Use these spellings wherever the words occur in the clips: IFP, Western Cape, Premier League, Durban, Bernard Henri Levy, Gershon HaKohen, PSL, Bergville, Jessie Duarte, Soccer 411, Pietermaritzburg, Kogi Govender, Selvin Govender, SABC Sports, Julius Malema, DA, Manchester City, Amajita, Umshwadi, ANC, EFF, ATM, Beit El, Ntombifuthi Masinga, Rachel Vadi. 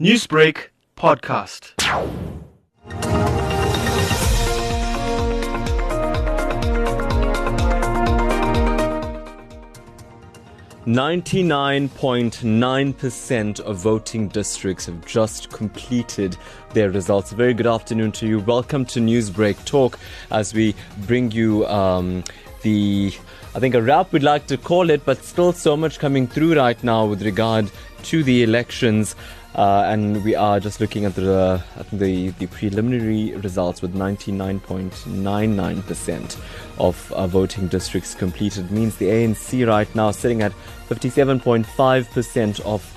Newsbreak podcast. .9% of voting districts have just completed their results. A very good afternoon to you. Welcome to Newsbreak Talk as we bring you I think a wrap we'd like to call it, but still so much coming through right now with regard to the elections. And we are just looking at the preliminary results with 99.99% of voting districts completed. Means the ANC right now sitting at 57.5% of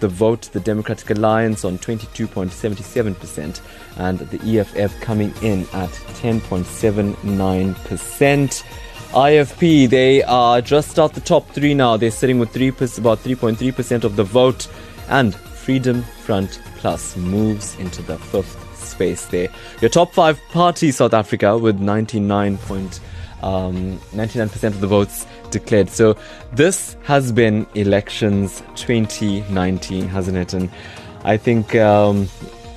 the vote, the Democratic Alliance on 22.77%, and the EFF coming in at 10.79%. IFP, they are just out the top three now. They're sitting with about 3.3% of the vote. And Freedom Front Plus moves into the fifth space there. Your top five parties, South Africa, with 99% of the votes declared. So this has been Elections 2019, hasn't it? And I think...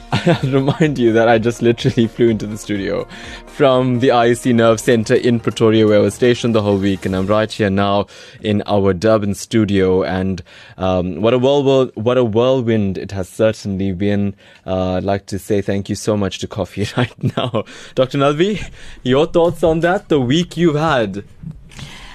I'll remind you that I just literally flew into the studio from the IEC Nerve Centre in Pretoria, where I was stationed the whole week, and I'm right here now in our Durban studio. And what a whirlwind it has certainly been. I'd like to say thank you so much to coffee right now. Dr. Nadvi, your thoughts on that, the week you've had?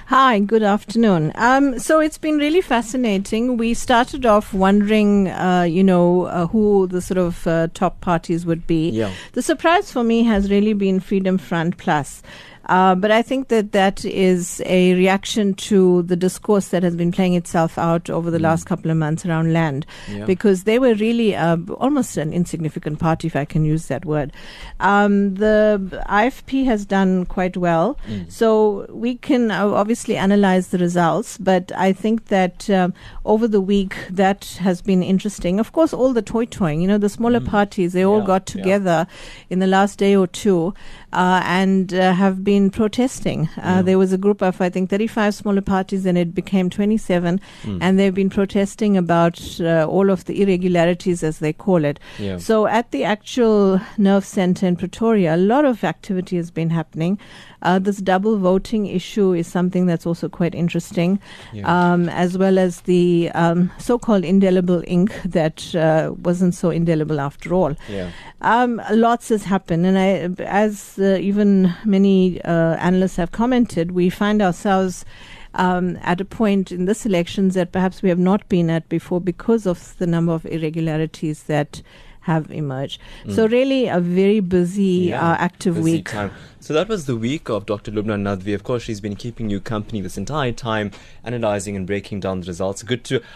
Hi, good afternoon. So it's been really fascinating. We started off wondering, who the sort of top parties would be. Yeah. The surprise for me has really been Freedom Front Plus. But I think that is a reaction to the discourse that has been playing itself out over the last couple of months around land, because they were really almost an insignificant party, if I can use that word. The IFP has done quite well, so we can obviously analyze the results, but I think that over the week that has been interesting. Of course, all the toy-toying, the smaller parties, they all got together in the last day or two and have been protesting. There was a group of, I think, 35 smaller parties, and it became 27, and they've been protesting about all of the irregularities, as they call it. Yeah. So at the actual Nerve Centre in Pretoria, a lot of activity has been happening. This double voting issue is something that's also quite interesting, as well as the so-called indelible ink that wasn't so indelible after all. Yeah. Lots has happened, and as even many analysts have commented, we find ourselves at a point in this elections that perhaps we have not been at before because of the number of irregularities that have emerged. So really a very busy, active busy week. Time. So that was the week of Dr. Lubna Nadvi. Of course, she's been keeping you company this entire time, analysing and breaking down the results.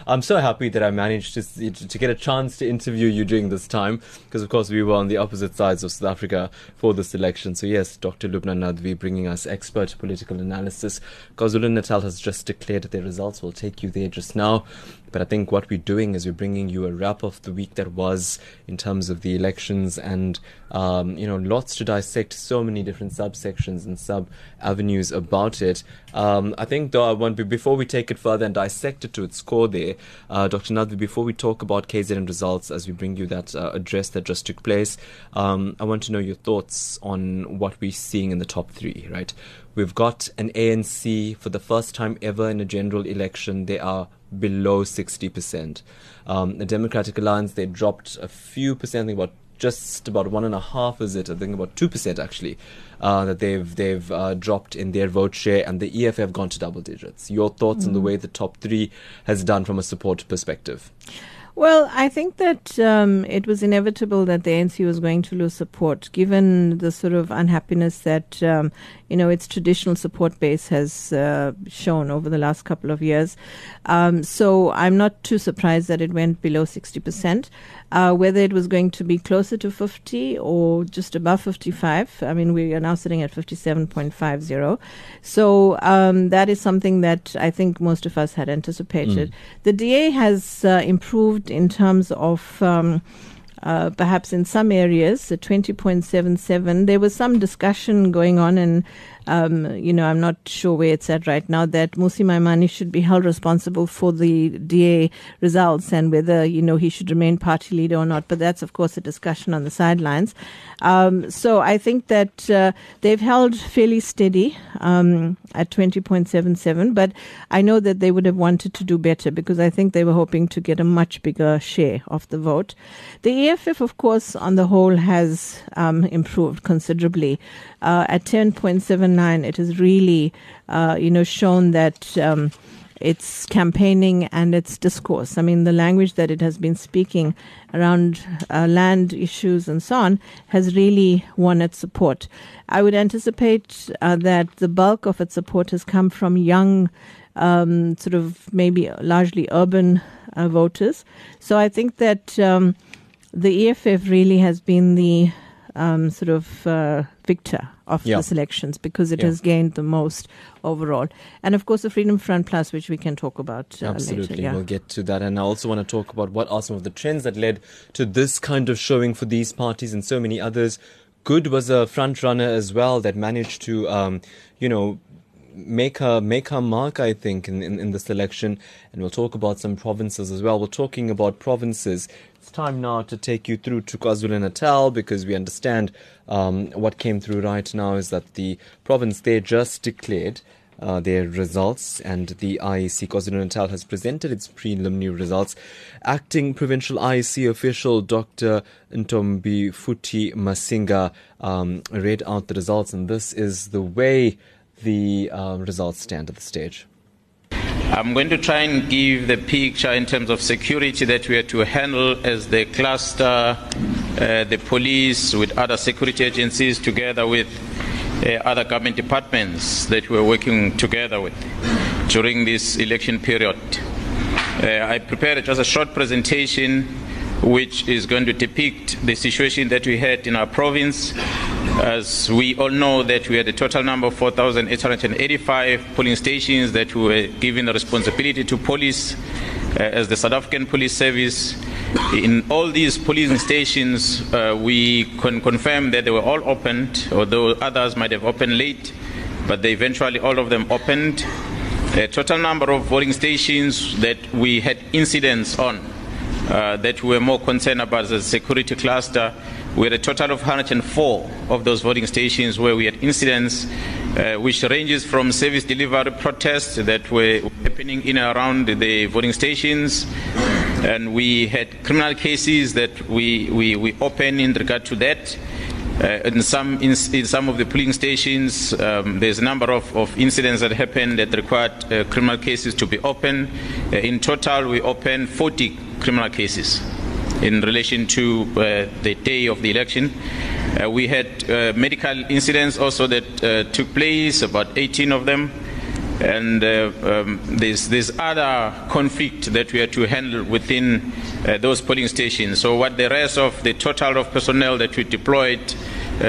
I'm so happy that I managed to get a chance to interview you during this time, because, of course, we were on the opposite sides of South Africa for this election. So, yes, Dr. Lubna Nadvi bringing us expert political analysis. KwaZulu-Natal has just declared their results. We'll take you there just now. But I think what we're doing is we're bringing you a wrap of the week that was in terms of the elections and, lots to dissect, so many different subsections and sub-avenues about it. I think, though, before we take it further and dissect it to its core there, Dr. Nadvi, before we talk about KZN results, as we bring you that address that just took place, I want to know your thoughts on what we're seeing in the top three, right? We've got an ANC for the first time ever in a general election. They are below 60%. The Democratic Alliance, they dropped a few percent, about 1.5%, is it? I think about 2% actually that they've dropped in their vote share, and the EFF gone to double digits. Your thoughts on the way the top three has done from a support perspective? Well, I think that it was inevitable that the ANC was going to lose support, given the sort of unhappiness that, its traditional support base has shown over the last couple of years. So I'm not too surprised that it went below 60%. Whether it was going to be closer to 50 or just above 55, I mean, we are now sitting at 57.50. So that is something that I think most of us had anticipated. The DA has improved in terms of perhaps in some areas, 20.77. There was some discussion going on, and I'm not sure where it's at right now, that Mmusi Maimane should be held responsible for the DA results and whether, he should remain party leader or not. But that's, of course, a discussion on the sidelines. So I think that they've held fairly steady at 20.77. But I know that they would have wanted to do better because I think they were hoping to get a much bigger share of the vote. The EFF, of course, on the whole has improved considerably. At 10.79, it has really, shown that its campaigning and its discourse, the language that it has been speaking around land issues and so on, has really won its support. I would anticipate that the bulk of its support has come from young, sort of maybe largely urban voters. So I think that the EFF really has been the victor of the elections because it has gained the most overall. And, of course, the Freedom Front Plus, which we can talk about absolutely later. We'll get to that. And I also want to talk about what are some of the trends that led to this kind of showing for these parties and so many others. Good was a front runner as well that managed to, make her mark, I think, in this election. And we'll talk about some provinces as well. We're talking about provinces. It's time now to take you through to KwaZulu-Natal because we understand what came through right now is that the province there just declared their results, and the IEC KwaZulu-Natal has presented its preliminary results. Acting Provincial IEC official Dr. Ntombifuthi Masinga read out the results, and this is the way the results stand at the stage. I'm going to try and give the picture in terms of security that we are to handle as the cluster, the police with other security agencies together with other government departments that we're working together with during this election period. I prepared just a short presentation which is going to depict the situation that we had in our province. As we all know that we had a total number of 4,885 polling stations that we were given the responsibility to police as the South African Police Service. In all these polling stations, we can confirm that they were all opened, although others might have opened late, but they eventually all of them opened. A total number of polling stations that we had incidents on that we were more concerned about as a security cluster. We had a total of 104 of those voting stations where we had incidents, which ranges from service delivery protests that were happening in and around the voting stations. And we had criminal cases that we opened in regard to that. In some of the polling stations, there's a number of incidents that happened that required criminal cases to be opened. In total, we opened 40 criminal cases in relation to the day of the election. We had medical incidents also that took place, about 18 of them. And there's other conflict that we had to handle within those polling stations. So what the rest of the total of personnel that we deployed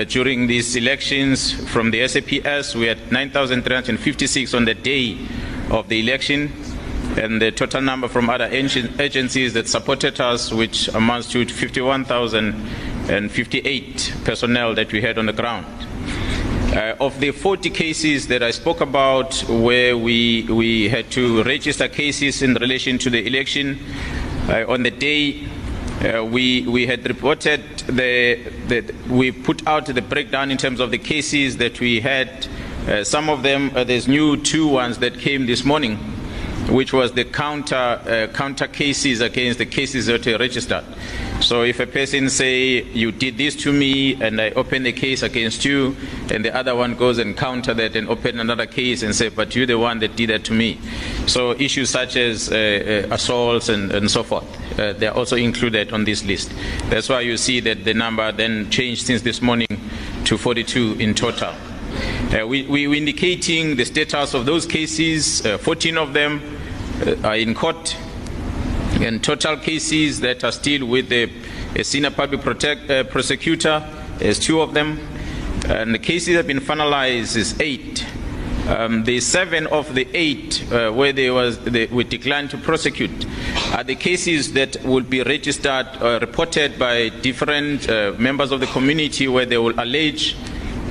during these elections from the SAPS, we had 9,356 on the day of the election. And the total number from other agencies that supported us, which amounts to 51,058 personnel that we had on the ground. Of the 40 cases that I spoke about, where we had to register cases in relation to the election, on the day we had reported we put out the breakdown in terms of the cases that we had. Some of them, there's new two ones that came this morning, which was the counter cases against the cases that were registered. So if a person say, you did this to me and I open the case against you, and the other one goes and counter that and open another case and say, but you're the one that did that to me. So issues such as assaults and so forth, they're also included on this list. That's why you see that the number then changed since this morning to 42 in total. We were indicating the status of those cases. 14 of them are in court, and total cases that are still with a senior public prosecutor is 2 of them, and the cases that have been finalized is 8. The 7 of the 8 where we declined to prosecute are the cases that will be registered or reported by different members of the community, where they will allege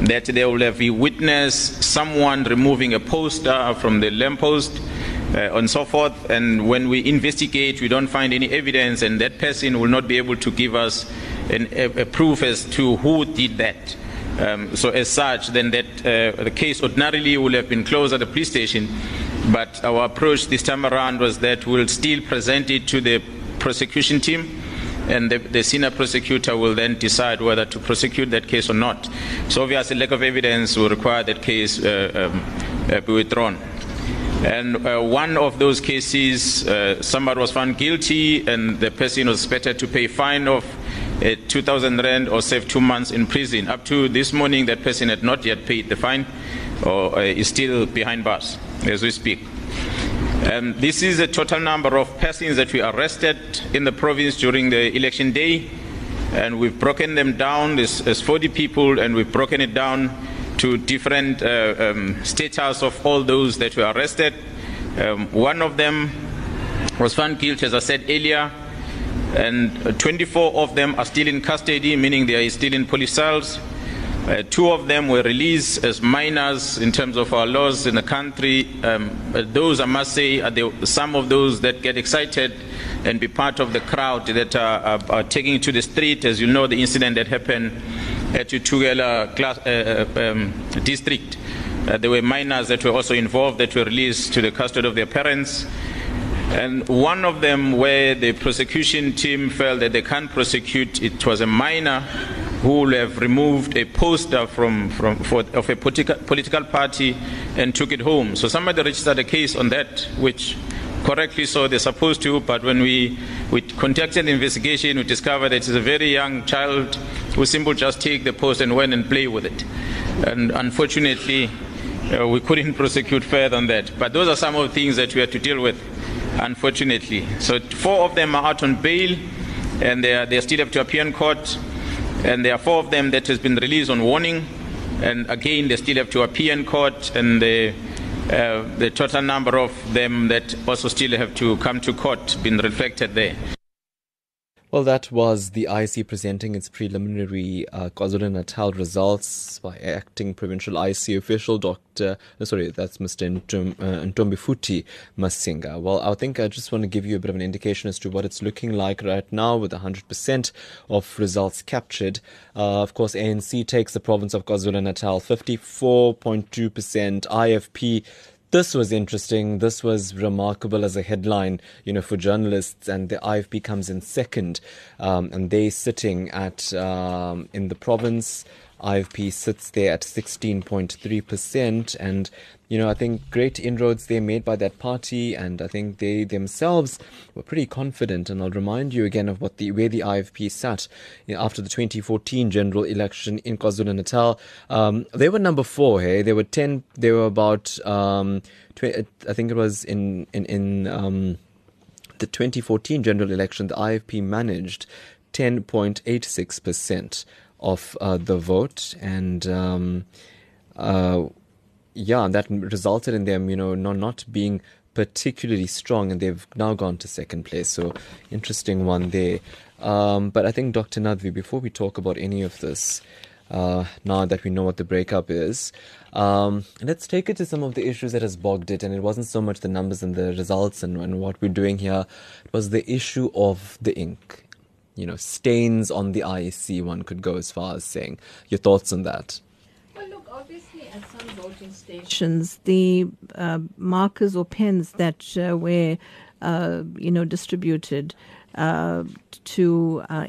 that they will have witnessed someone removing a poster from the lamppost and so forth, and when we investigate we don't find any evidence, and that person will not be able to give us a proof as to who did that. So as such, then that the case ordinarily would have been closed at the police station, but our approach this time around was that we'll still present it to the prosecution team, and the senior prosecutor will then decide whether to prosecute that case or not. So obviously lack of evidence will require that case be withdrawn. And one of those cases, somebody was found guilty and the person was expected to pay a fine of 2,000 rand or serve 2 months in prison. Up to this morning, that person had not yet paid the fine or is still behind bars as we speak. This is the total number of persons that we arrested in the province during the election day, and we've broken them down. There's 40 people, and we've broken it down to different status of all those that were arrested. One of them was found guilty, as I said earlier, and 24 of them are still in custody, meaning they are still in police cells. Two of them were released as minors in terms of our laws in the country. Those, I must say, are some of those that get excited and be part of the crowd that are taking to the street. As you know, the incident that happened at the Tugela district, there were minors that were also involved that were released to the custody of their parents. And one of them, where the prosecution team felt that they can't prosecute, it was a minor who will have removed a poster of a political party and took it home. So somebody registered a case on that, which correctly so they're supposed to, but when we conducted the investigation, we discovered that it's a very young child who simply just take the post and went and play with it. And unfortunately, we couldn't prosecute further on that. But those are some of the things that we had to deal with, unfortunately. So 4 of them are out on bail, and they still have to appear in court. And there are 4 of them that has been released on warning, and again they still have to appear in court, and the total number of them that also still have to come to court been reflected there. Well, that was the IEC presenting its preliminary KwaZulu-Natal results by acting provincial IEC official Mr. Ntombifuthi Masinga. Well, I think I just want to give you a bit of an indication as to what it's looking like right now with 100% of results captured. Of course, ANC takes the province of KwaZulu-Natal, 54.2%. IFP. This was interesting. This was remarkable as a headline, you know, for journalists. And the IFP comes in second, and they sitting at in the province. IFP sits there at 16.3%, and you know, I think great inroads they made by that party, and I think they themselves were pretty confident. And I'll remind you again of where the IFP sat after the 2014 general election in KwaZulu-Natal. They were number 4. Hey, they were 10. They were about I think it was in the 2014 general election. The IFP managed 10.86%. of the vote, and that resulted in them, you know, not being particularly strong, and they've now gone to second place. So interesting one there. But I think, Dr. Nadvi, before we talk about any of this, now that we know what the breakup is, let's take it to some of the issues that has bogged it. And it wasn't so much the numbers and the results and what we're doing here. It was the issue of the ink. You know, stains on the IEC, one could go as far as saying. Your thoughts on that? Well, look, obviously at some voting stations, the markers or pens that were, distributed to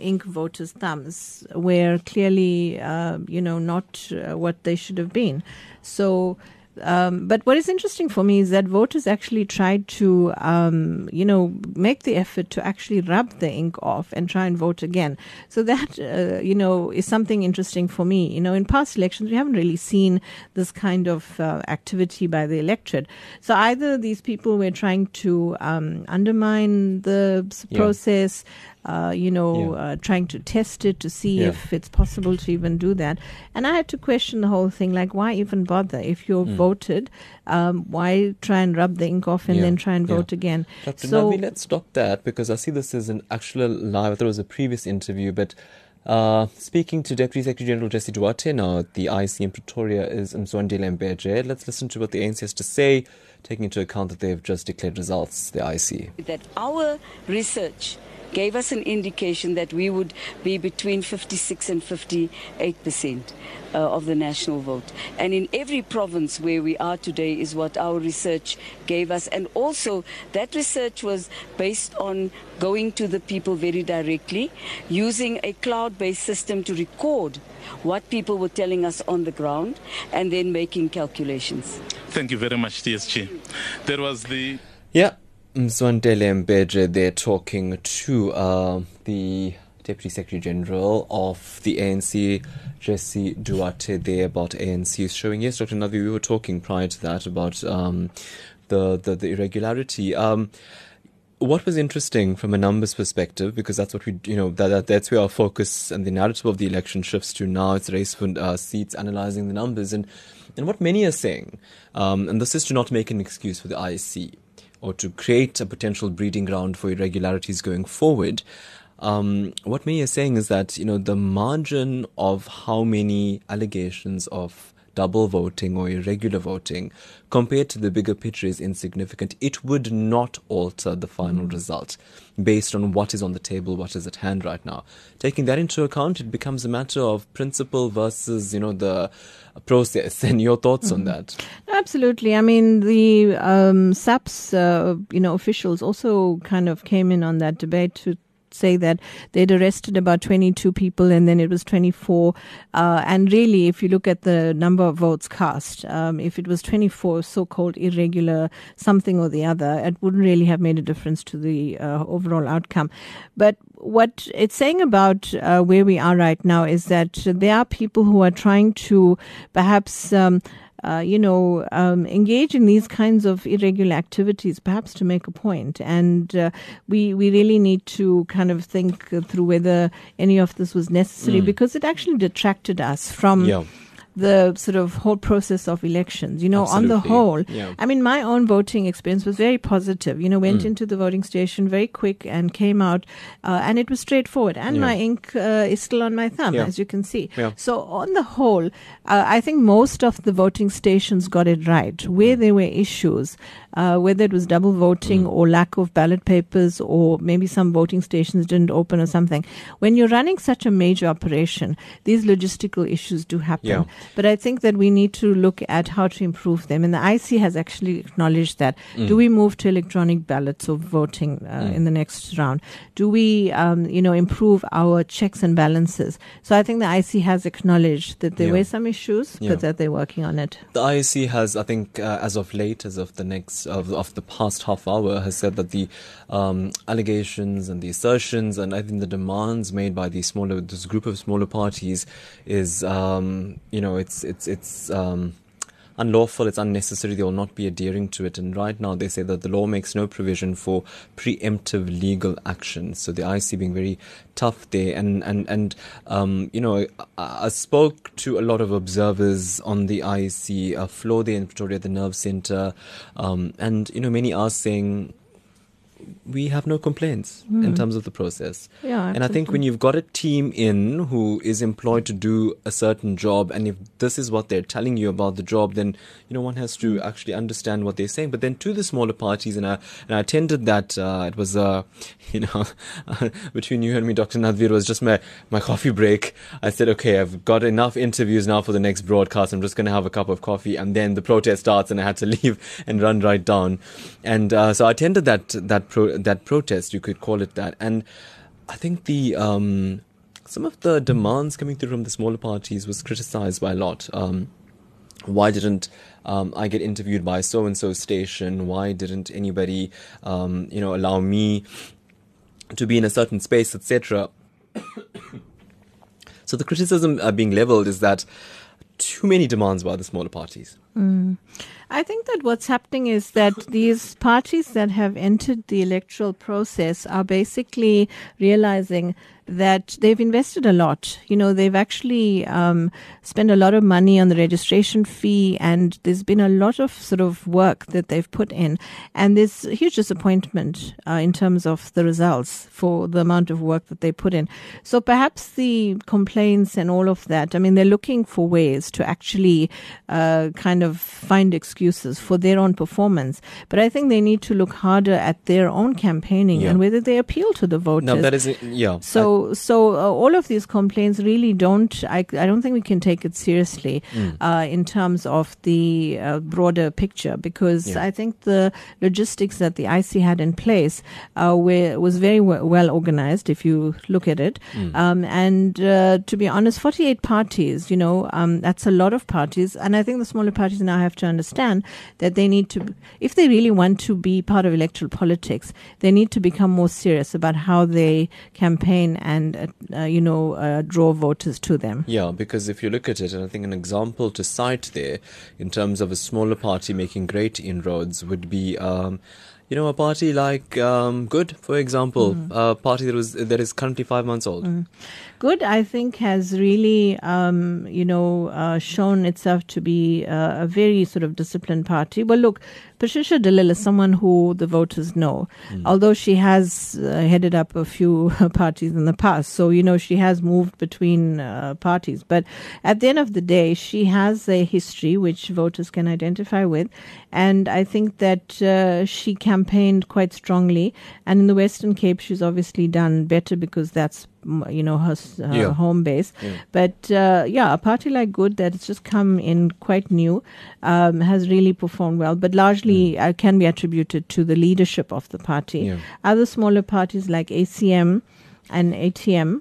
ink voters' thumbs were clearly, not what they should have been. So... but what is interesting for me is that voters actually tried to, make the effort to actually rub the ink off and try and vote again. So that, is something interesting for me. You know, in past elections, we haven't really seen this kind of activity by the electorate. So either these people were trying to undermine the process, trying to test it to see if it's possible to even do that. And I had to question the whole thing, like, why even bother? If you're voted, why try and rub the ink off and then try and vote again? Dr. Nadvi, let's stop that, because I see this as an actual live. I thought it was a previous interview, but Speaking to Deputy Secretary General Jessie Duarte now at the IEC in Pretoria is Mzwandi Lambeje. Let's listen to what the ANC has to say, taking into account that they have just declared results, the IEC. That our research gave us an indication that we would be between 56 and 58% of the national vote. And in every province where we are today is what our research gave us. And also that research was based on going to the people very directly, using a cloud-based system to record what people were telling us on the ground, and then making calculations. Thank you very much, TSG. There was the... Yeah. Mzwandi Lambeje, they're talking to the Deputy Secretary General of the ANC, Jessie Duarte, there about ANC's showing. Yes, Dr. Nadvi, we were talking prior to that about the irregularity. What was interesting from a numbers perspective, because that's what we, that's where our focus and the narrative of the election shifts to now. It's race for seats, analysing the numbers, and what many are saying, and this is to not make an excuse for the IEC, or to create a potential breeding ground for irregularities going forward. What many are saying is that, the margin of how many allegations of double voting or irregular voting compared to the bigger picture is insignificant. It would not alter the final result based on what is on the table, what is at hand right now. Taking that into account, it becomes a matter of principle versus, the process. And your thoughts on that? Absolutely. I mean, the SAPS, officials also kind of came in on that debate to say that they'd arrested about 22 people and then it was 24. And really, if you look at the number of votes cast, if it was 24 so-called irregular something or the other, it wouldn't really have made a difference to the overall outcome. But what it's saying about where we are right now is that there are people who are trying to perhaps... engage in these kinds of irregular activities, perhaps to make a point. And we really need to kind of think through whether any of this was necessary, because it actually detracted us from... Yeah. The sort of whole process of elections, Absolutely. On the whole. Yeah. I mean, my own voting experience was very positive. Went into the voting station very quick and came out, and it was straightforward. And my ink is still on my thumb, as you can see. Yeah. So on the whole, I think most of the voting stations got it right. Where there were issues, whether it was double voting or lack of ballot papers, or maybe some voting stations didn't open or something. When you're running such a major operation, these logistical issues do happen. Yeah. But I think that we need to look at how to improve them. And the IEC has actually acknowledged that. Do we move to electronic ballots or voting in the next round? Do we, improve our checks and balances? So I think the IEC has acknowledged that there were some issues, but that they're working on it. The IEC has, I think, as of the past half hour, has said that the allegations and the assertions and I think the demands made by this group of smaller parties is, it's unlawful, it's unnecessary, they will not be adhering to it. And right now they say that the law makes no provision for preemptive legal action. So the IEC being very tough there. I spoke to a lot of observers on the IEC floor there in Pretoria, the nerve center. Many are saying, we have no complaints in terms of the process. Yeah, absolutely. And I think when you've got a team in who is employed to do a certain job, and if this is what they're telling you about the job, then one has to actually understand what they're saying. But then to the smaller parties, and I attended that. It was between you and me, Dr. Nadvi, it was just my coffee break. I said, okay, I've got enough interviews now for the next broadcast. I'm just going to have a cup of coffee, and then the protest starts, and I had to leave and run right down. And so I attended that protest, you could call it that, and I think the some of the demands coming through from the smaller parties was criticised by a lot. Why didn't I get interviewed by so and so station? Why didn't anybody allow me to be in a certain space, etc. So the criticism being levelled is that too many demands by the smaller parties. I think that what's happening is that these parties that have entered the electoral process are basically realizing that they've invested a lot. You know, they've actually spent a lot of money on the registration fee, and there's been a lot of sort of work that they've put in. And there's a huge disappointment in terms of the results for the amount of work that they put in. So perhaps the complaints and all of that, I mean, they're looking for ways to actually kind of find excuses for their own performance. But I think they need to look harder at their own campaigning and whether they appeal to the voters. No, that is, So all of these complaints really don't, I don't think we can take it seriously in terms of the broader picture, because I think the logistics that the IC had in place was very well organized, if you look at it. And to be honest, 48 parties, you know, that's a lot of parties. And I think the smaller parties now have to understand that they need to, if they really want to be part of electoral politics, they need to become more serious about how they campaign and, draw voters to them. Yeah, because if you look at it, and I think an example to cite there in terms of a smaller party making great inroads would be, a party like Good, for example, a party that is currently 5 months old. Good, I think, has really, shown itself to be a very sort of disciplined party. Well, look, Patricia de Lille is someone who the voters know, although she has headed up a few parties in the past. So, you know, she has moved between parties. But at the end of the day, she has a history which voters can identify with. And I think that she campaigned quite strongly. And in the Western Cape, she's obviously done better because that's her home base. But a party like Good that's just come in quite new has really performed well, but largely can be attributed to the leadership of the party. Other smaller parties like ACM and ATM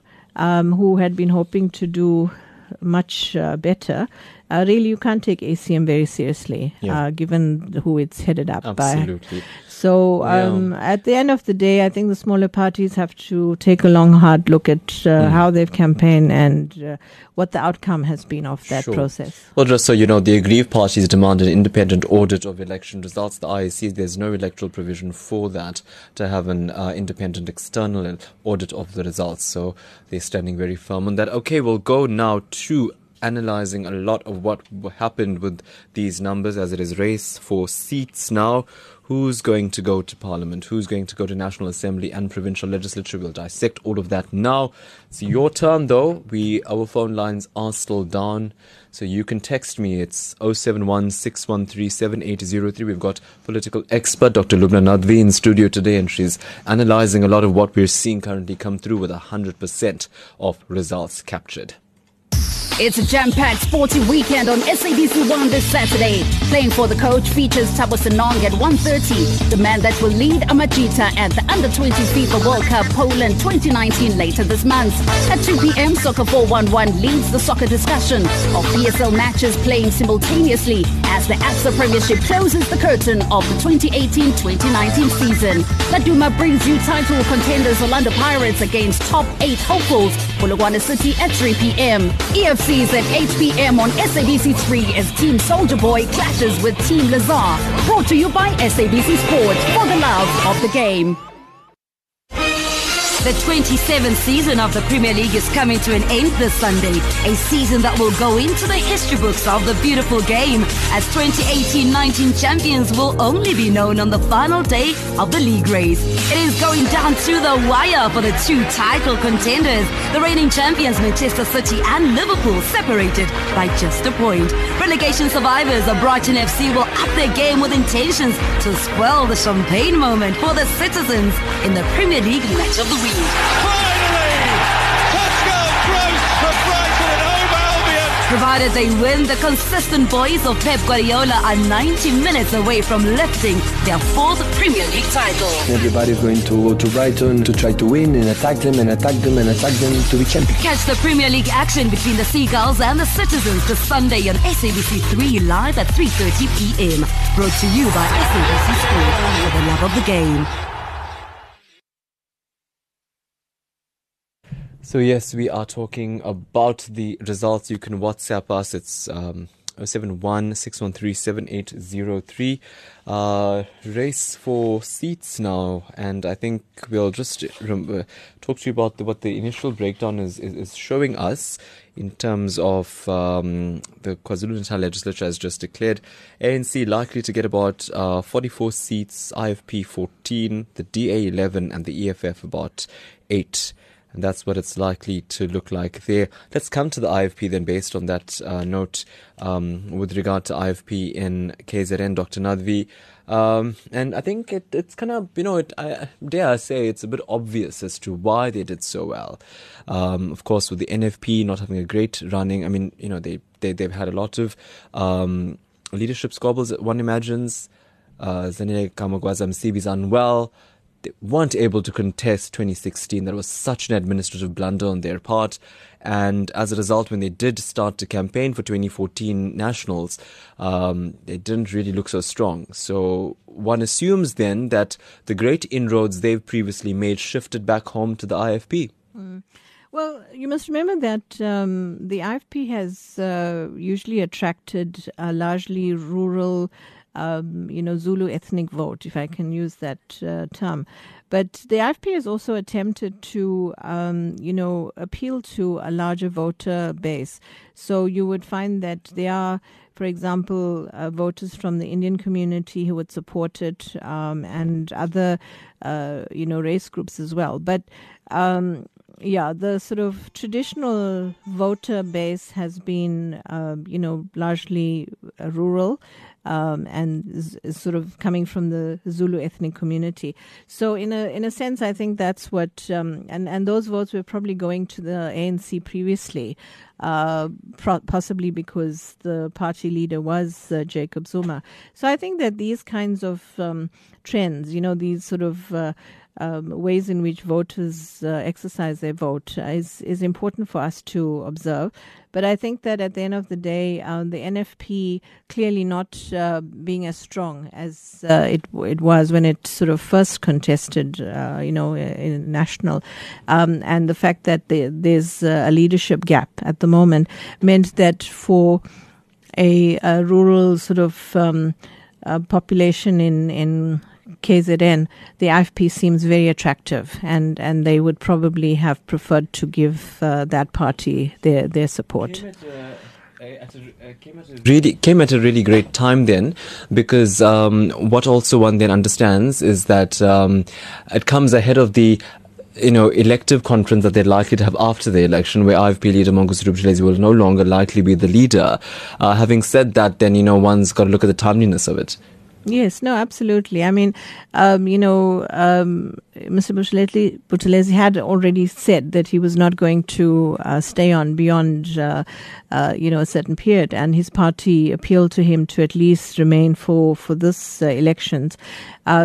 who had been hoping to do much better. Really, you can't take ACM very seriously, given who it's headed up by. So at the end of the day, I think the smaller parties have to take a long, hard look at how they've campaigned and what the outcome has been of that process. Well, just so you know, the aggrieved parties demand an independent audit of election results. The IEC, there's no electoral provision for that, to have an independent external audit of the results. So they're standing very firm on that. Okay, we'll go now to analyzing a lot of what happened with these numbers, as it is race for seats now. Who's going to go to Parliament? Who's going to go to National Assembly and Provincial Legislature? We'll dissect all of that now. It's your turn, though. Our phone lines are still down, so you can text me. It's 071-613-7803. We've got political expert Dr. Lubna Nadvi in studio today, and she's analyzing a lot of what we're seeing currently come through with 100% of results captured. It's a jam-packed sporty weekend on SABC1 this Saturday. Playing for the Coach features Thabo Senong at 1:30, the man that will lead Amajita at the Under-20s FIFA World Cup Poland 2019 later this month. At 2 p.m., Soccer 411 leads the soccer discussion of PSL matches playing simultaneously as the Absa Premiership closes the curtain of the 2018-2019 season. Laduma brings you title contenders Orlando Pirates against top 8 hopefuls Polokwane City at 3 p.m. EFF at 8 p.m. on SABC3 as Team Soldier Boy clashes with Team Lazar. Brought to you by SABC Sports for the love of the game. The 27th season of the Premier League is coming to an end this Sunday, a season that will go into the history books of the beautiful game, as 2018-19 champions will only be known on the final day of the league race. It is going down to the wire for the two title contenders. The reigning champions Manchester City and Liverpool separated by just a point. Relegation survivors of Brighton FC will up their game with intentions to swell the champagne moment for the citizens in the Premier League match of the week. Finally! Pascal Gross for Brighton and home Albion! Provided they win, the consistent boys of Pep Guardiola are 90 minutes away from lifting their fourth Premier League title. Everybody's going to Brighton to try to win and attack them to be champions. Catch the Premier League action between the Seagulls and the Citizens this Sunday on SABC3 live at 3:30 p.m. Brought to you by SABC Sports for the love of the game. So yes, we are talking about the results. You can WhatsApp us. It's 071 613 7803. Race for seats now, and I think we'll just talk to you about what the initial breakdown is showing us in terms of the KwaZulu-Natal legislature has just declared. ANC likely to get about 44 seats, IFP 14, the DA 11, and the EFF about 8. And that's what it's likely to look like there. Let's come to the IFP then, based on that note, with regard to IFP in KZN, Dr. Nadvi. And I think it's kind of, dare I say, it's a bit obvious as to why they did so well. Of course, with the NFP not having a great running, I mean, they've had a lot of leadership squabbles, one imagines. Zanele Kamagwaza Msibi's unwell. They weren't able to contest 2016. That was such an administrative blunder on their part. And as a result, when they did start to campaign for 2014 nationals, they didn't really look so strong. So one assumes then that the great inroads they've previously made shifted back home to the IFP. Mm. Well, you must remember that the IFP has usually attracted largely rural Zulu ethnic vote, if I can use that term. But the IFP has also attempted to, appeal to a larger voter base. So you would find that there are, for example, voters from the Indian community who would support it, and other, race groups as well. But the sort of traditional voter base has been, largely rural and sort of coming from the Zulu ethnic community. So in a sense, I think that's what and those votes were probably going to the ANC previously, possibly because the party leader was Jacob Zuma. So I think that these kinds of trends, these sort of ways in which voters exercise their vote is important for us to observe. But I think that at the end of the day, the NFP clearly not being as strong as it was when it sort of first contested, in national. And the fact that there's a leadership gap at the moment meant that for a rural sort of population in KZN, the IFP seems very attractive, and they would probably have preferred to give that party their support. Came at a really great time then, because what also one then understands is that it comes ahead of the elective conference that they're likely to have after the election, where IFP leader Mongoose Rubjelezi will no longer likely be the leader. Having said that, then one's got to look at the timeliness of it. Yes, no, absolutely. I mean, Mr. Buthelezi had already said that he was not going to stay on beyond, a certain period, and his party appealed to him to at least remain for this elections.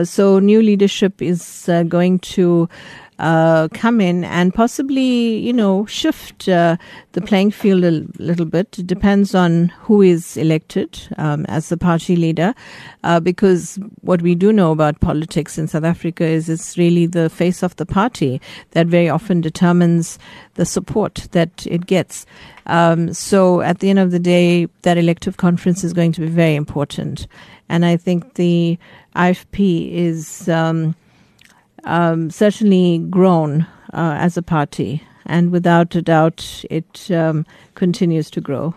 So new leadership is going to come in and possibly, shift the playing field a little bit. It depends on who is elected as the party leader, because what we do know about politics in South Africa is it's really the face of the party that very often determines the support that it gets. So at the end of the day, that elective conference is going to be very important. And I think the IFP is certainly grown as a party, and without a doubt it continues to grow.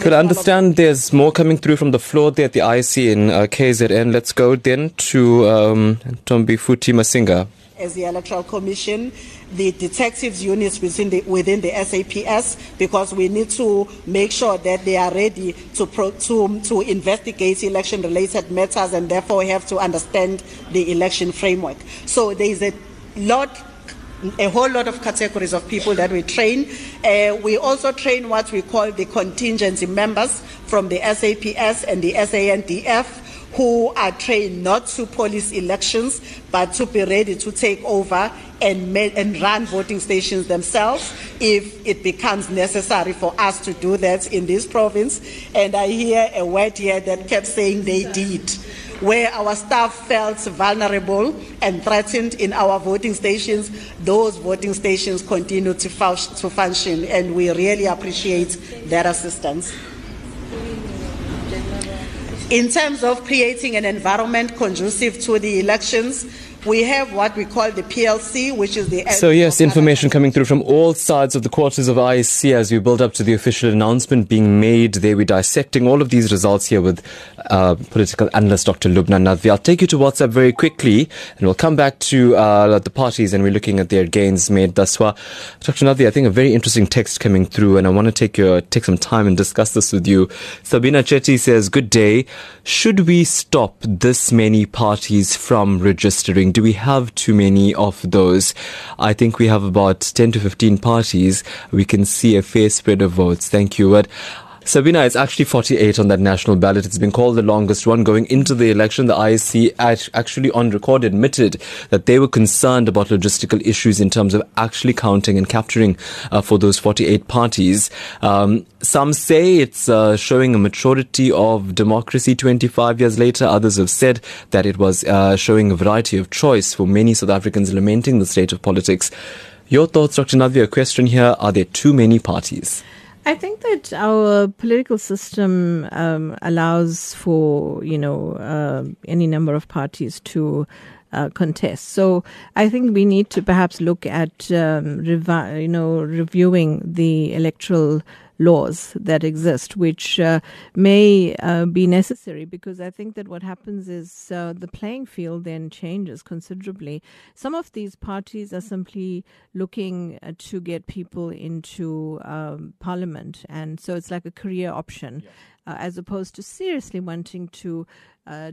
Could I understand there's more coming through from the floor there at the IEC in KZN? Let's go then to Ntombifuthi Masinga. As the Electoral Commission, the detectives units within the SAPS, because we need to make sure that they are ready to investigate election-related matters, and therefore have to understand the election framework. So there is a whole lot of categories of people that we train. We also train what we call the contingency members from the SAPS and the SANDF, who are trained not to police elections, but to be ready to take over and run voting stations themselves if it becomes necessary for us to do that in this province. And I hear a word here that kept saying they did. where our staff felt vulnerable and threatened in our voting stations, those voting stations continue to function, and we really appreciate their assistance. In terms of creating an environment conducive to the elections, we have what we call the PLC, which is the... So yes, information coming through from all sides of the quarters of IEC as we build up to the official announcement being made there. We're dissecting all of these results here with political analyst Dr. Lubna Nadvi. I'll take you to WhatsApp very quickly and we'll come back to the parties, and we're looking at their gains made thus far. Dr. Nadvi, I think a very interesting text coming through, and I want to take some time and discuss this with you. Sabina Chetty says, good day. Should we stop this many parties from registering? Do we have too many of those? I think we have about 10 to 15 parties. We can see a fair spread of votes. Thank you. But Sabina, it's actually 48 on that national ballot. It's been called the longest one. Going into the election, the IEC actually on record admitted that they were concerned about logistical issues in terms of actually counting and capturing for those 48 parties. Some say it's showing a maturity of democracy 25 years later. Others have said that it was showing a variety of choice for many South Africans lamenting the state of politics. Your thoughts, Dr. Nadvi? A question here. Are there too many parties? I think that our political system allows for, any number of parties to contest. So I think we need to perhaps look at, reviewing the electoral laws that exist, which may be necessary, because I think that what happens is the playing field then changes considerably. Some of these parties are simply looking to get people into parliament, and so it's like a career option, as opposed to seriously wanting to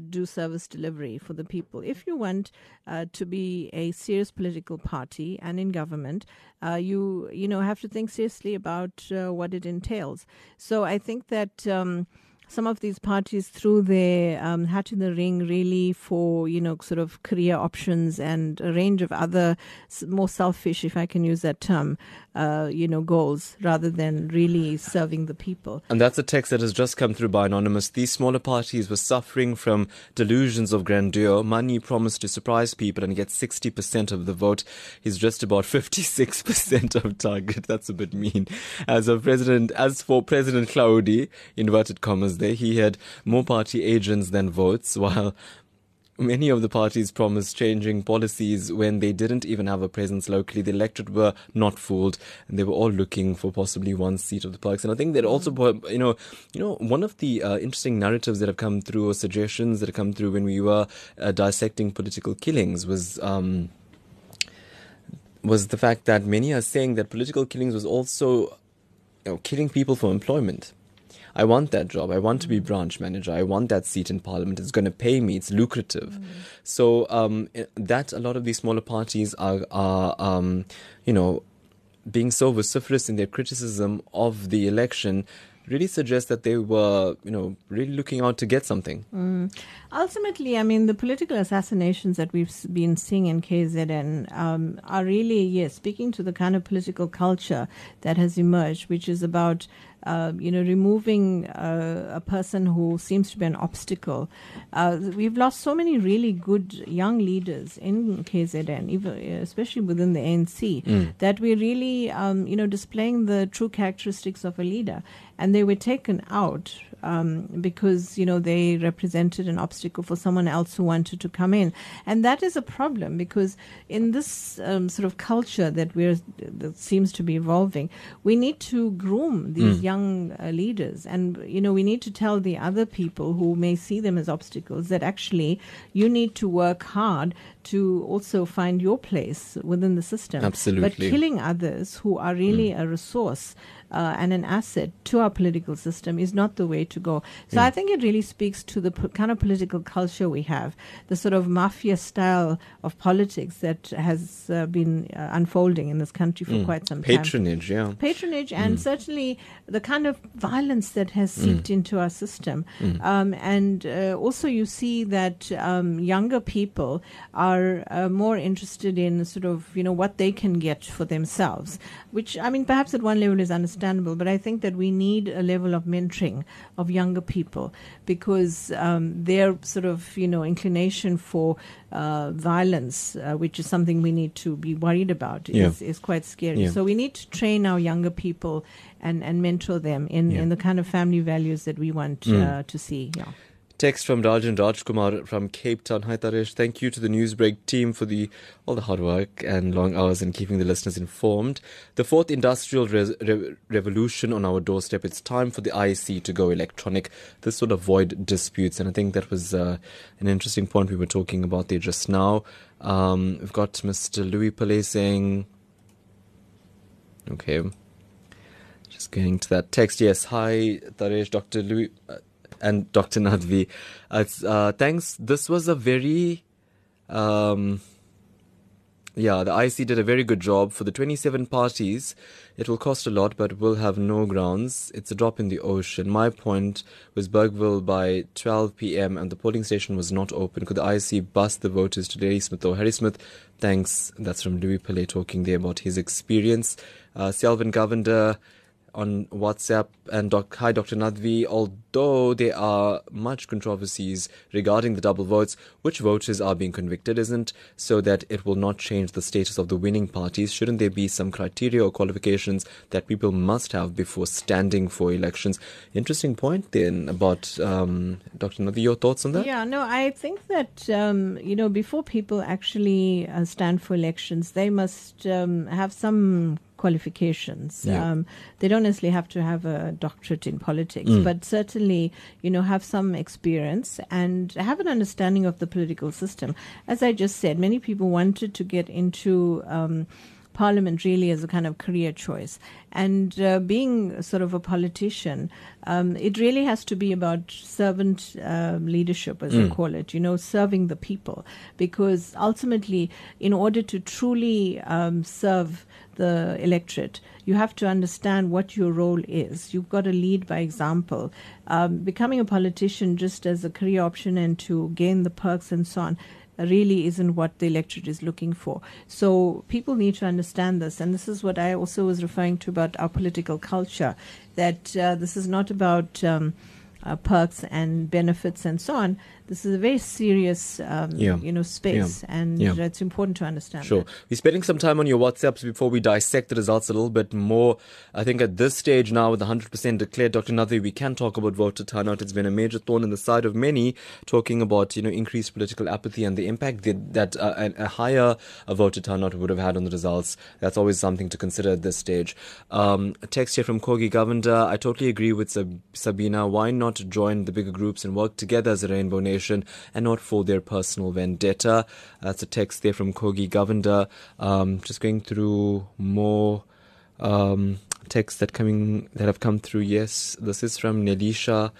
do service delivery for the people. If you want to be a serious political party and in government, you have to think seriously about what it entails. So I think that some of these parties threw their hat in the ring really for, sort of career options and a range of other more selfish, if I can use that term, goals, rather than really serving the people. And that's a text that has just come through by Anonymous. These smaller parties were suffering from delusions of grandeur, money promised to surprise people and get 60% of the vote. He's just about 56% of target. That's a bit mean. As for President Claudi, inverted commas, there he had more party agents than votes, while many of the parties promised changing policies when they didn't even have a presence locally. The electorate were not fooled, and they were all looking for possibly one seat of the parks. And I think that also, one of the interesting narratives that have come through, or suggestions that have come through when we were dissecting political killings was the fact that many are saying that political killings was also killing people for employment. I want that job. I want to be branch manager. I want that seat in parliament. It's going to pay me. It's lucrative. So that a lot of these smaller parties are being so vociferous in their criticism of the election really suggests that they were, really looking out to get something. Ultimately, I mean, the political assassinations that we've been seeing in KZN are really, speaking to the kind of political culture that has emerged, which is about, removing a person who seems to be an obstacle. We've lost so many really good young leaders in KZN, especially within the ANC, that we're really, displaying the true characteristics of a leader. And they were taken out because, they represented an obstacle for someone else who wanted to come in. And that is a problem, because in this sort of culture that seems to be evolving, we need to groom these young leaders. And, we need to tell the other people who may see them as obstacles that actually you need to work hard to also find your place within the system. Absolutely. But killing others who are really a resource and an asset to our political system is not the way to go. So I think it really speaks to the kind of political culture we have, the sort of mafia style of politics that has been unfolding in this country for quite some time. Patronage, and certainly the kind of violence that has seeped into our system. And also you see that younger people are are more interested in sort of, you know, what they can get for themselves, which, I mean, perhaps at one level is understandable, but I think that we need a level of mentoring of younger people, because their sort of, you know, inclination for violence, which is something we need to be worried about, is quite scary. Yeah. So we need to train our younger people and mentor them in the kind of family values that we want to see. Yeah. Text from Rajan Rajkumar from Cape Town. Hi Taresh, thank you to the Newsbreak team for all the hard work and long hours and keeping the listeners informed. The fourth industrial revolution on our doorstep. It's time for the IEC to go electronic. This will avoid disputes, and I think that was an interesting point we were talking about there just now. We've got Mr. Louis Pillay saying, okay, just going to that text. Yes, hi Taresh, Dr. Louis... and Dr. Nadvi, thanks. This was a very, the IEC did a very good job for the 27 parties. It will cost a lot, but will have no grounds. It's a drop in the ocean. My point was Bergville by 12 p.m. and the polling station was not open. Could the IEC bust the voters to Larry Smith or Harry Smith? Thanks. That's from Louis Pillay talking there about his experience. Selvin Govender on WhatsApp, and hi Dr. Nadvi, although there are much controversies regarding the double votes, which voters are being convicted isn't, so that it will not change the status of the winning parties. Shouldn't there be some criteria or qualifications that people must have before standing for elections? Interesting point then about Dr. Nadvi, your thoughts on that? Yeah, no, I think that, before people actually stand for elections, they must have some qualifications. Yeah. They don't necessarily have to have a doctorate in politics, but certainly, you know, have some experience and have an understanding of the political system. As I just said, many people wanted to get into Parliament really as a kind of career choice. And being sort of a politician, it really has to be about servant leadership, as they call it, you know, serving the people. Because ultimately, in order to truly serve the electorate, you have to understand what your role is. You've got to lead by example. Becoming a politician just as a career option and to gain the perks and so on really isn't what the electorate is looking for. So people need to understand this. And this is what I also was referring to about our political culture, that this is not about perks and benefits and so on. This is a very serious, space, and it's important to understand. Sure. That. We're spending some time on your WhatsApps before we dissect the results a little bit more. I think at this stage now, with 100% declared, Dr. Nadvi, we can talk about voter turnout. It's been a major thorn in the side of many, talking about, you know, increased political apathy and the impact that a higher voter turnout would have had on the results. That's always something to consider at this stage. A text here from Kogi Govender. I totally agree with Sabina. Why not join the bigger groups and work together as a rainbow nation and not for their personal vendetta? That's a text there from Kogi Govender. Just going through more texts that have come through. Yes, this is from Nelisha.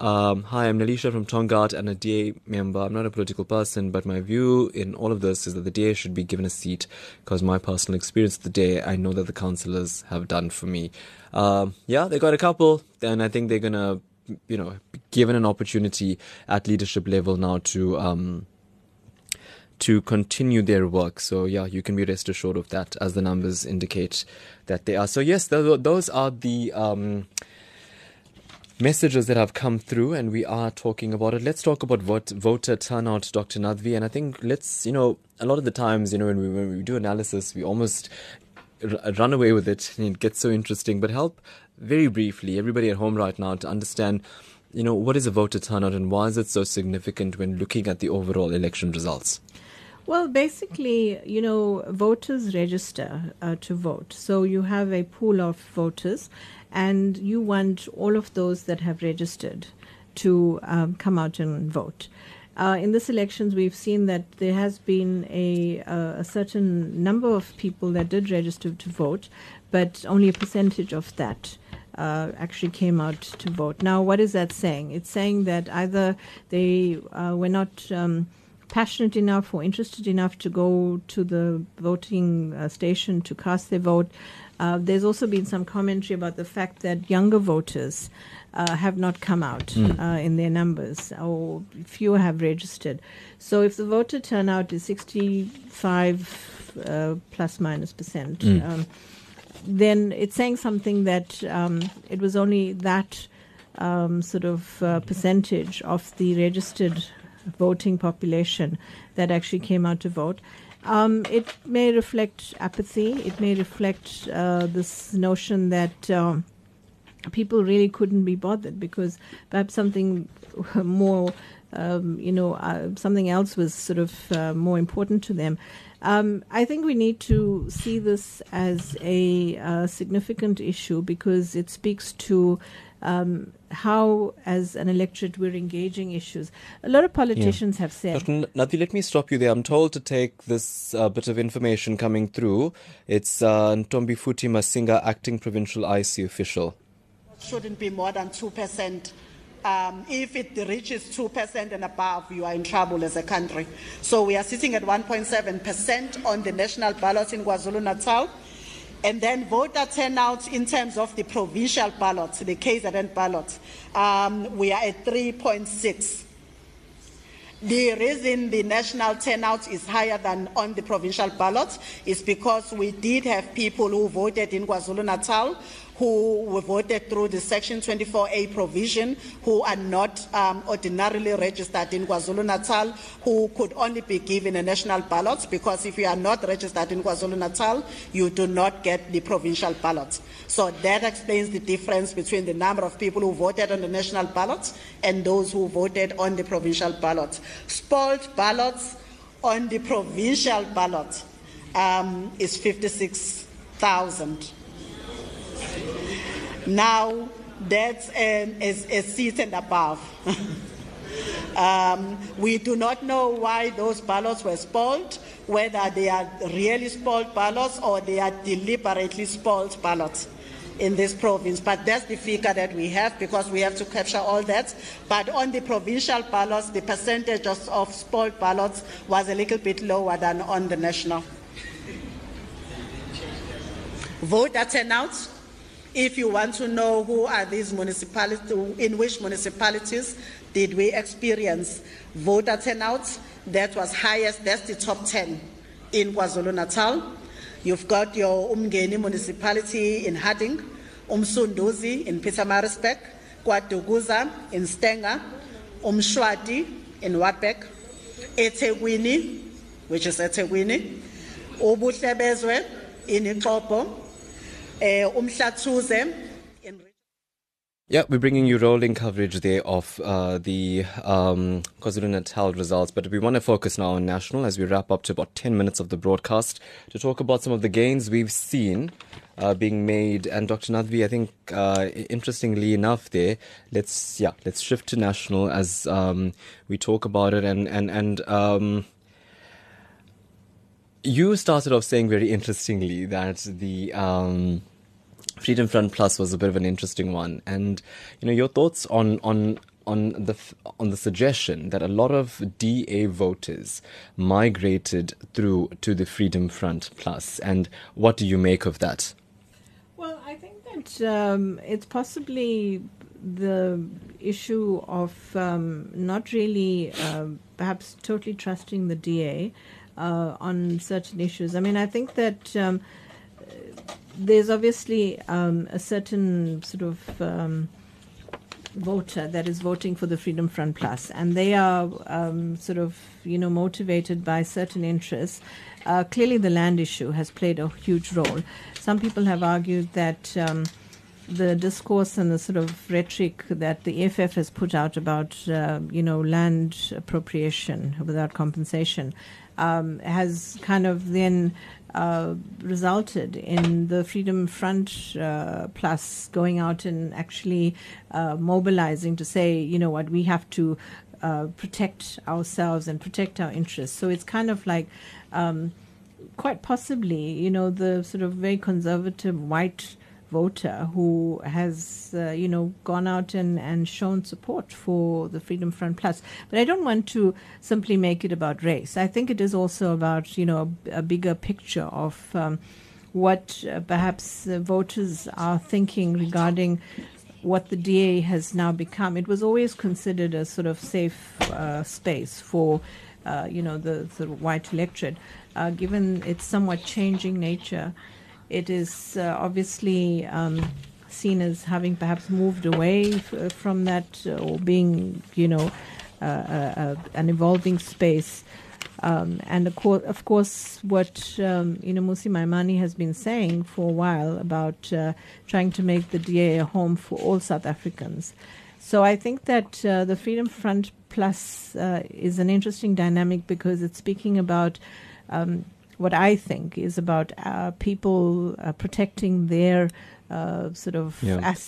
Hi, I'm Nelisha from Tongaat and a DA member. I'm not a political person, but my view in all of this is that the DA should be given a seat, because my personal experience of the DA, I know that the councillors have done for me. They got a couple, and I think they're going to, you know, given an opportunity at leadership level now to continue their work. So, yeah, you can be rest assured of that, as the numbers indicate that they are. So, yes, those are the messages that have come through, and we are talking about it. Let's talk about voter turnout, Dr. Nadvi. And I think a lot of the times, you know, when we do analysis, we almost run away with it, and it gets so interesting. But help very briefly everybody at home right now to understand, you know, what is a voter turnout and why is it so significant when looking at the overall election results? Well, basically, you know, voters register to vote. So you have a pool of voters and you want all of those that have registered to come out and vote. In this elections, we've seen that there has been a certain number of people that did register to vote, but only a percentage of that actually came out to vote. Now, what is that saying? It's saying that either they were not passionate enough or interested enough to go to the voting station to cast their vote, There's also been some commentary about the fact that younger voters have not come out in their numbers, or few have registered. So if the voter turnout is 65 plus minus percent, then it's saying something that it was only that percentage of the registered voting population that actually came out to vote. It may reflect apathy. It may reflect this notion that people really couldn't be bothered because perhaps something more, something else was more important to them. I think we need to see this as a significant issue because it speaks to how, as an electorate, we're engaging issues. A lot of politicians have said... Dr. Nadvi, let me stop you there. I'm told to take this bit of information coming through. It's Ntombifuthi Masinga, Acting Provincial IEC Official. It shouldn't be more than 2%. If it reaches 2% and above, you are in trouble as a country. So we are sitting at 1.7% on the national ballot in KwaZulu-Natal. And then voter turnout in terms of the provincial ballot, the KZN ballot, we are at 3.6. The reason the national turnout is higher than on the provincial ballot is because we did have people who voted in KwaZulu-Natal who voted through the Section 24A provision, who are not ordinarily registered in KwaZulu-Natal, who could only be given a national ballot, because if you are not registered in KwaZulu-Natal, you do not get the provincial ballot. So that explains the difference between the number of people who voted on the national ballot and those who voted on the provincial ballot. Spoiled ballots on the provincial ballot is 56,000. Now, that's a seat and above. We do not know why those ballots were spoiled, whether they are really spoiled ballots or they are deliberately spoiled ballots in this province. But that's the figure that we have, because we have to capture all that. But on the provincial ballots, the percentage of spoiled ballots was a little bit lower than on the national. Voter turnouts. If you want to know who are these municipalities, in which municipalities did we experience voter turnouts, that was highest, that's the top 10 in KwaZulu-Natal. You've got your Umngeni municipality in Harding, Umsunduzi in Pietermaritzburg, KwaDukuza in Stenga, Umshwadi in Wartburg, eThekwini, which is eThekwini, Ubuhlebezwe in Ixhobo, we're bringing you rolling coverage there of the KwaZulu-Natal results, but we want to focus now on national as we wrap up to about 10 minutes of the broadcast to talk about some of the gains we've seen being made. And Dr. Nadvi, I think interestingly enough there, let's shift to national as we talk about it and you started off saying very interestingly that the Freedom Front Plus was a bit of an interesting one, and your thoughts on the suggestion that a lot of DA voters migrated through to the Freedom Front Plus, and what do you make of that? Well, I think that it's possibly the issue of not really perhaps totally trusting the DA. On certain issues. I mean, I think that there's obviously a certain voter that is voting for the Freedom Front Plus, and they are motivated by certain interests. Clearly, the land issue has played a huge role. Some people have argued that the discourse and the rhetoric that the EFF has put out about, land appropriation without compensation has kind of then resulted in the Freedom Front Plus going out and actually mobilizing to say, what, we have to protect ourselves and protect our interests. So it's kind of like quite possibly, the very conservative white voter who has, gone out and shown support for the Freedom Front Plus. But I don't want to simply make it about race. I think it is also about, a bigger picture of what perhaps voters are thinking regarding what the DA has now become. It was always considered a sort of safe space for, the white electorate. Given its somewhat changing nature, it is obviously seen as having perhaps moved away from that or being, an evolving space. And of course, what Mmusi Maimane has been saying for a while about trying to make the DA a home for all South Africans. So I think that the Freedom Front Plus is an interesting dynamic because it's speaking about what I think is about people protecting their assets.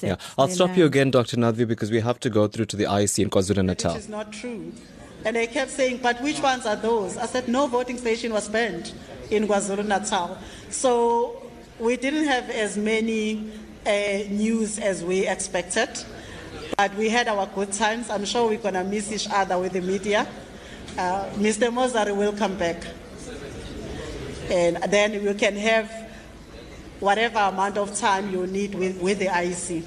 Yeah. I'll stop you again, Dr. Nadvi, because we have to go through to the IEC in KwaZulu-Natal. Which is not true. And they kept saying, but which ones are those? I said, no voting station was banned in KwaZulu-Natal. So we didn't have as many news as we expected. But we had our good times. I'm sure we're going to miss each other with the media. Mr. Mozari will come back. And then you can have whatever amount of time you need with the IEC.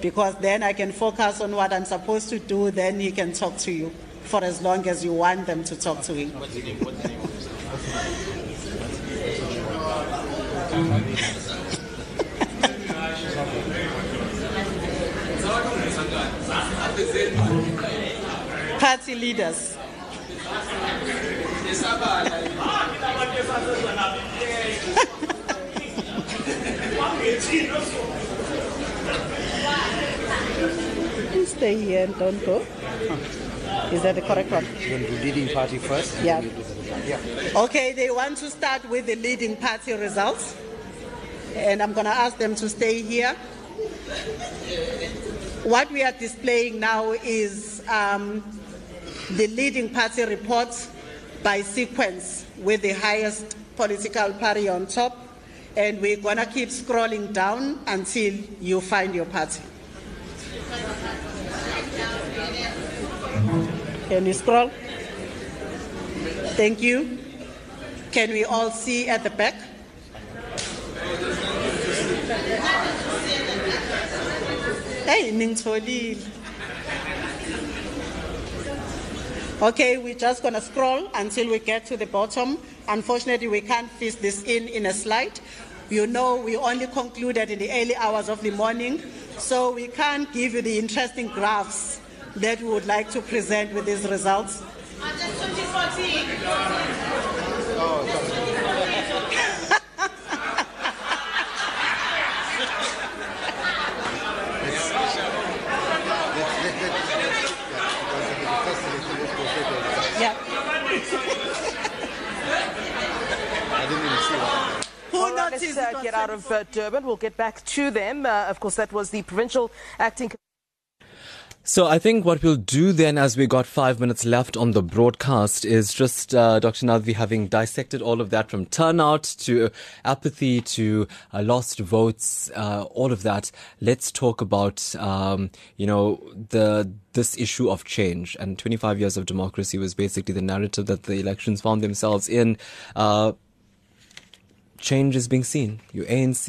Because then I can focus on what I'm supposed to do. Then he can talk to you for as long as you want them to talk to him. Party leaders. Stay here and don't go. Is that the correct one? You want to do leading party first? Yeah. Okay, they want to start with the leading party results. And I'm going to ask them to stay here. What we are displaying now is the leading party report by sequence with the highest political party on top. And we're going to keep scrolling down until you find your party. Can you scroll? Thank you. Can we all see at the back? Hey, Ningtolil. Okay, we're just going to scroll until we get to the bottom. Unfortunately, we can't fit this in a slide. You know, we only concluded in the early hours of the morning, so we can't give you the interesting graphs that we would like to present with these results. Yeah. Let's get out of Durban. We'll get back to them. Of course, that was the provincial acting. So I think what we'll do then, as we got 5 minutes left on the broadcast, is just Dr. Nadvi, having dissected all of that from turnout to apathy to lost votes, all of that. Let's talk about this issue of change. And 25 years of democracy was basically the narrative that the elections found themselves in. Change is being seen. Your ANC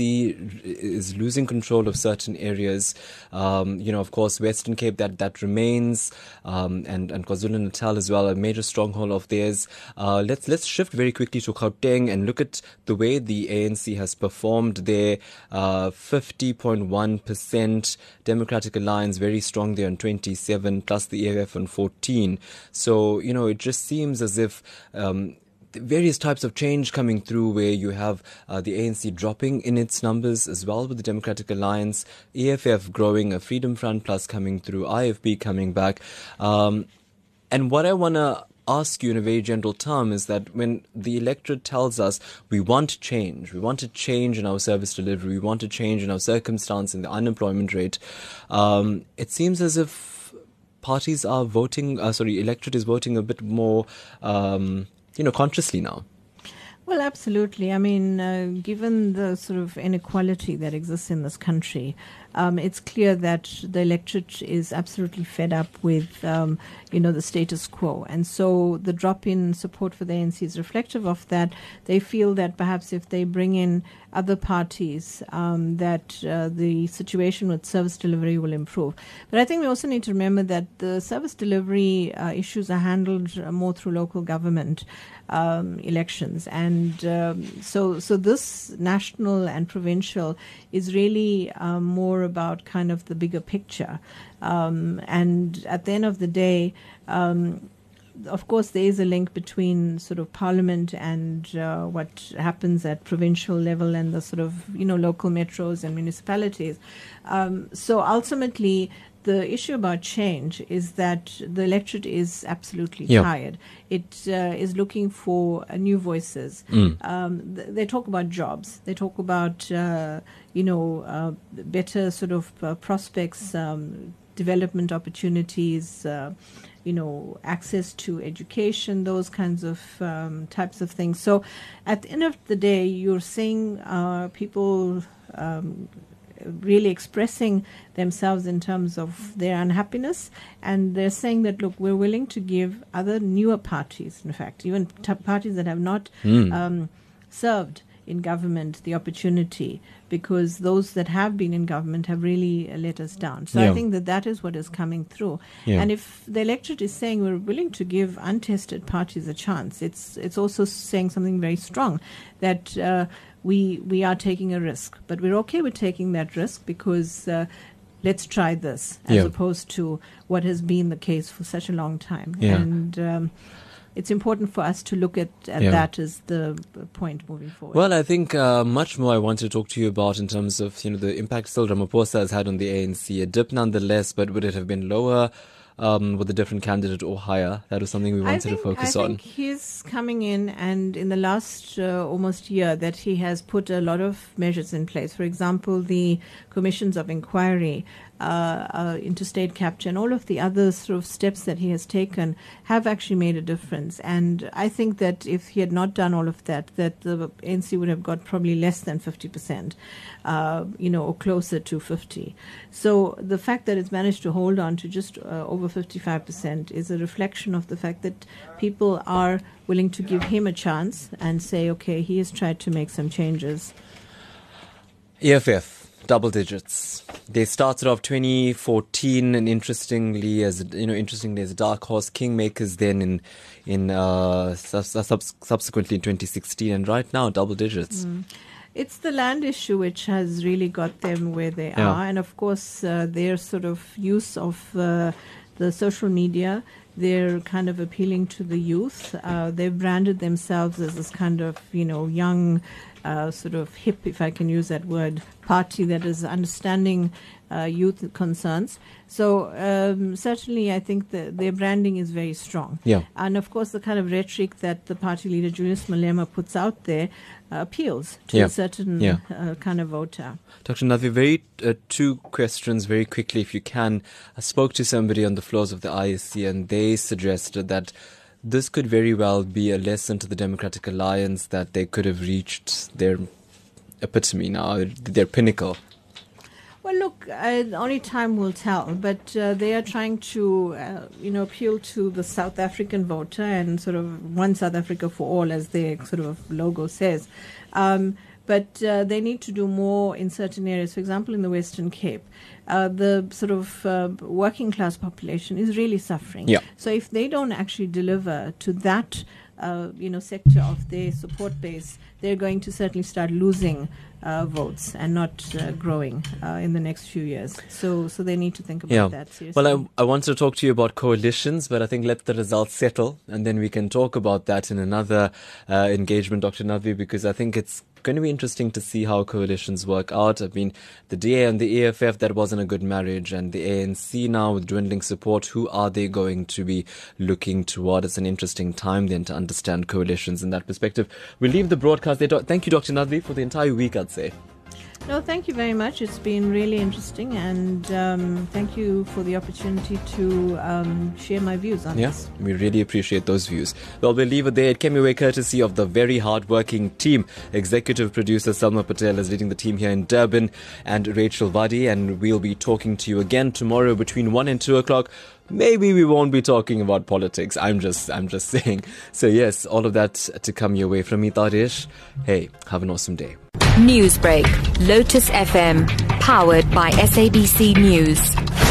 is losing control of certain areas. Of course, Western Cape, that remains, and KwaZulu-Natal as well, a major stronghold of theirs. Let's shift very quickly to Gauteng and look at the way the ANC has performed there. 50.1%, Democratic Alliance very strong there on 27, plus the EFF on 14. So, it just seems as if various types of change coming through, where you have the ANC dropping in its numbers as well with the Democratic Alliance, EFF growing, a Freedom Front Plus coming through, IFP coming back. And what I want to ask you in a very general term is that when the electorate tells us we want to change in our service delivery, we want to change in our circumstance, in the unemployment rate, it seems as if electorate is voting a bit more consciously now. Well, absolutely. I mean, given the sort of inequality that exists in this country, It's clear that the electorate is absolutely fed up with, the status quo. And so the drop in support for the ANC is reflective of that. They feel that perhaps if they bring in other parties, that the situation with service delivery will improve. But I think we also need to remember that the service delivery issues are handled more through local government elections. And so this national and provincial is really more about kind of the bigger picture. And at the end of the day, of course, there is a link between sort of parliament and what happens at provincial level and the sort of, local metros and municipalities. So ultimately, the issue about change is that the electorate is absolutely tired. It is looking for new voices. They talk about jobs. They talk about, better sort of prospects, development opportunities, access to education, those kinds of types of things. So at the end of the day, you're seeing people really expressing themselves in terms of their unhappiness, and they're saying that, look, we're willing to give other newer parties, in fact, even parties that have not served in government the opportunity, because those that have been in government have really let us down. So I think that is what is coming through. And if the electorate is saying we're willing to give untested parties a chance, it's also saying something very strong, that we are taking a risk, but we're okay with taking that risk because let's try this, as opposed to what has been the case for such a long time. And it's important for us to look at that as the point moving forward. Well, I think much more I want to talk to you about in terms of the impact still Ramaphosa has had on the ANC. A dip nonetheless, but would it have been lower with a different candidate or higher? That was something we wanted to focus on. I think he's coming in, and in the last almost year that he has put a lot of measures in place. For example, the commissions of inquiry, interstate capture, and all of the other sort of steps that he has taken have actually made a difference. And I think that if he had not done all of that, that the ANC would have got probably less than 50%, or closer to 50. So the fact that it's managed to hold on to just over 55% is a reflection of the fact that people are willing to give him a chance and say, okay, he has tried to make some changes. EFF. Double digits. They started off 2014, and interestingly as a dark horse kingmakers. Then subsequently in 2016, and right now double digits. It's the land issue which has really got them where they are, and of course their sort of use of the social media. They're kind of appealing to the youth. They've branded themselves as this kind of young. Sort of hip, if I can use that word, party that is understanding youth concerns. So certainly I think that their branding is very strong. And of course the kind of rhetoric that the party leader Julius Malema puts out there appeals to a certain kind of voter. Dr. Nadvi, two questions very quickly if you can. I spoke to somebody on the floors of the IEC and they suggested that this could very well be a lesson to the Democratic Alliance that they could have reached their epitome now, their pinnacle. Well, look, only time will tell, but they are trying to, appeal to the South African voter and sort of one South Africa for all, as their sort of logo says. But they need to do more in certain areas. For example, in the Western Cape, the sort of working class population is really suffering. So if they don't actually deliver to that, sector of their support base, they're going to certainly start losing votes and not growing in the next few years. So they need to think about that seriously. Well, I wanted to talk to you about coalitions, but I think let the results settle, and then we can talk about that in another engagement, Dr. Nadvi, because I think it's going to be interesting to see how coalitions work out. I mean, the DA and the EFF, that wasn't a good marriage, and the ANC now with dwindling support, who are they going to be looking toward? It's an interesting time then to understand coalitions in that perspective. We'll leave the broadcast there. Thank you, Dr. Nadvi, for the entire week, I'd say. No, thank you very much. It's been really interesting, and thank you for the opportunity to share my views on this. Yeah, we really appreciate those views. Well, we'll leave it there. It came away courtesy of the very hard-working team. Executive producer Salma Patel is leading the team here in Durban, and Rachel Vadi, and we'll be talking to you again tomorrow between 1 and 2 o'clock. Maybe we won't be talking about politics. I'm just saying. So yes, all of that to come your way from me, Taresh. Hey, have an awesome day. Newsbreak, Lotus FM, powered by SABC News.